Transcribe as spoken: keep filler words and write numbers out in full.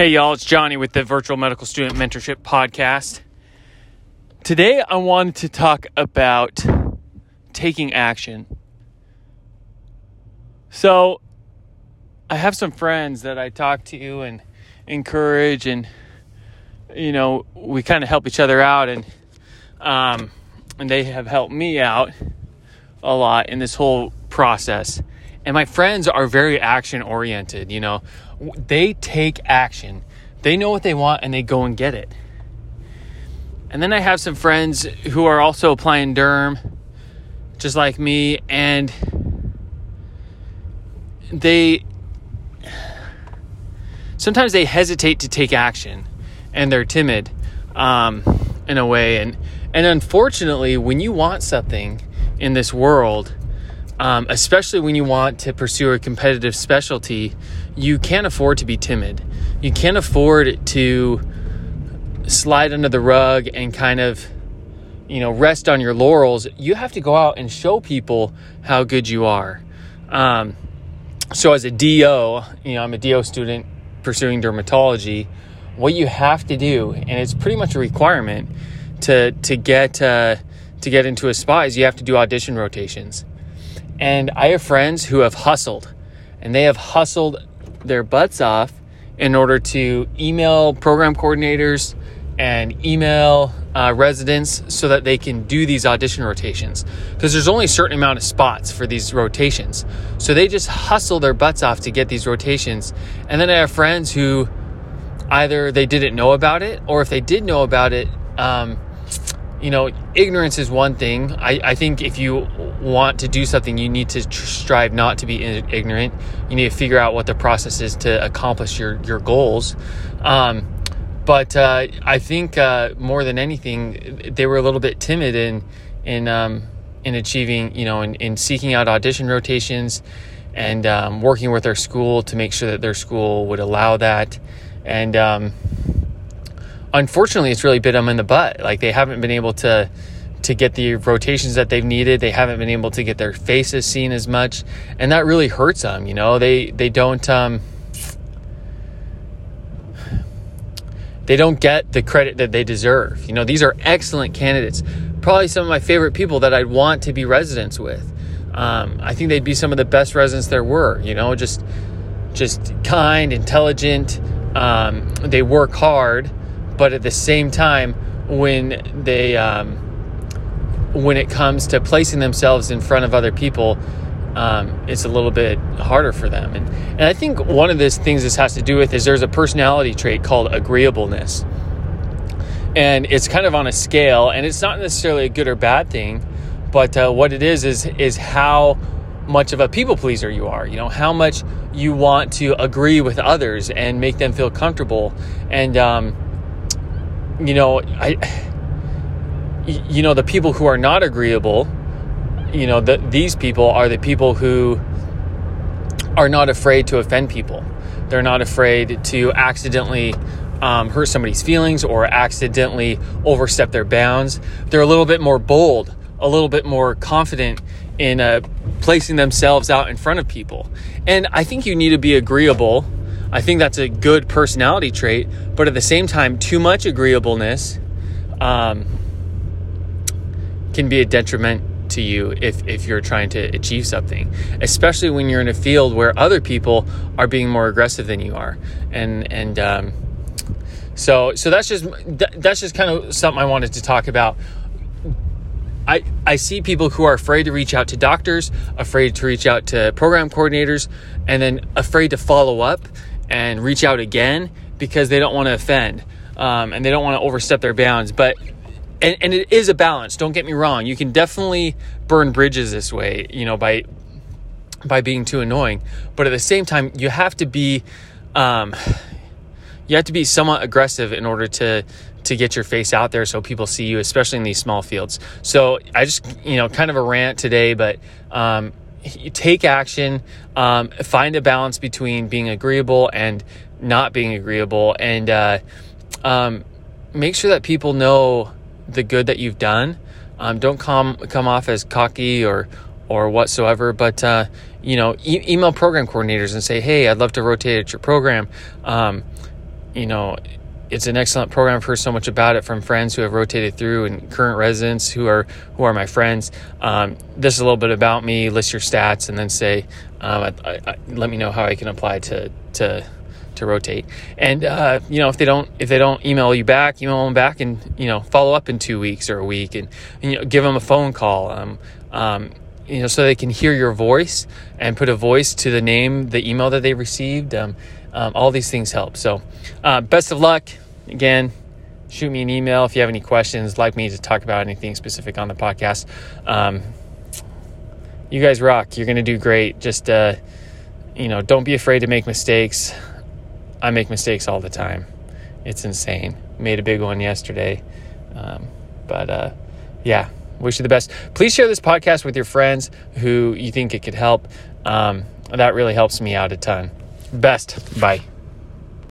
Hey y'all, it's Johnny with the Virtual Medical Student Mentorship Podcast. Today I wanted to talk about taking action. So I have some friends that I talk to and encourage, and you know, we kind of help each other out, and um, and they have helped me out a lot in this whole process. And my friends are very action oriented, you know, they take action, they know what they want and they go and get it. And then I have some friends who are also applying derm, just like me. And they, sometimes they hesitate to take action and they're timid, um, in a way. And, and unfortunately, when you want something in this world, Um, especially when you want to pursue a competitive specialty, you can't afford to be timid. You can't afford to slide under the rug and kind of, you know, rest on your laurels. You have to go out and show people how good you are. Um, so as a D O, you know, I'm a D O student pursuing dermatology. What you have to do, and it's pretty much a requirement to to get uh, to get into a spa, is you have to do audition rotations. And I have friends who have hustled, and they have hustled their butts off in order to email program coordinators and email uh, residents so that they can do these audition rotations, because there's only a certain amount of spots for these rotations. So they just hustle their butts off to get these rotations. And then I have friends who either they didn't know about it, or if they did know about it, um, you know, ignorance is one thing. I, I think if you want to do something, you need to tr- strive not to be in- ignorant. You need to figure out what the process is to accomplish your, your goals. Um, but uh, I think uh, more than anything, they were a little bit timid in in um, in achieving, you know, in, in seeking out audition rotations and um, working with their school to make sure that their school would allow that. And um unfortunately, it's really bit them in the butt. Like, they haven't been able to to get the rotations that they've needed. They haven't been able to get their faces seen as much, and that really hurts them. You know, they they don't um, they don't get the credit that they deserve. You know, these are excellent candidates. Probably some of my favorite people that I'd want to be residents with. Um, I think they'd be some of the best residents there were. You know, just just kind, intelligent. Um, they work hard. But at the same time, when they, um, when it comes to placing themselves in front of other people, um, it's a little bit harder for them. And, and I think one of the things this has to do with is there's a personality trait called agreeableness. And it's kind of on a scale, and it's not necessarily a good or bad thing, but uh, what it is is is how much of a people pleaser you are, you know, how much you want to agree with others and make them feel comfortable. And um You know, I, you know, the people who are not agreeable, you know, the, these people are the people who are not afraid to offend people. They're not afraid to accidentally um, hurt somebody's feelings or accidentally overstep their bounds. They're a little bit more bold, a little bit more confident in uh, placing themselves out in front of people. And I think you need to be agreeable. I think that's a good personality trait, but at the same time, too much agreeableness um, can be a detriment to you if, if you're trying to achieve something, especially when you're in a field where other people are being more aggressive than you are. And and um, so so that's just that's just kind of something I wanted to talk about. I, I see people who are afraid to reach out to doctors, afraid to reach out to program coordinators, and then afraid to follow up and reach out again because they don't want to offend, um, and they don't want to overstep their bounds. But and, and it is a balance. Don't get me wrong. You can definitely burn bridges this way, you know, by by being too annoying. But at the same time, you have to be um, you have to be somewhat aggressive in order to to get your face out there so people see you, especially in these small fields. So I just, you know, kind of a rant today, but um, you take action, um, find a balance between being agreeable and not being agreeable, and uh, um, make sure that people know the good that you've done. Um, don't come come off as cocky or or whatsoever, but uh, you know, e- email program coordinators and say, hey, I'd love to rotate at your program. Um, you know, it's an excellent program. I've heard so much about it from friends who have rotated through and current residents who are who are my friends. Um, this is a little bit about me. List your stats and then say, um, I, I, I, let me know how I can apply to to to rotate. And uh, you know, if they don't if they don't email you back, email them back, and you know, follow up in two weeks or a week, and, and you know, give them a phone call. Um, um, you know, so they can hear your voice and put a voice to the name, the email that they received. Um, um, all these things help. So, uh, best of luck. Again, shoot me an email if you have any questions, like me to talk about anything specific on the podcast. Um, you guys rock. You're going to do great. Just, uh, you know, don't be afraid to make mistakes. I make mistakes all the time. It's insane. Made a big one yesterday. Um, but, uh, yeah, wish you the best. Please share this podcast with your friends who you think it could help. Um, that really helps me out a ton. Best. Bye.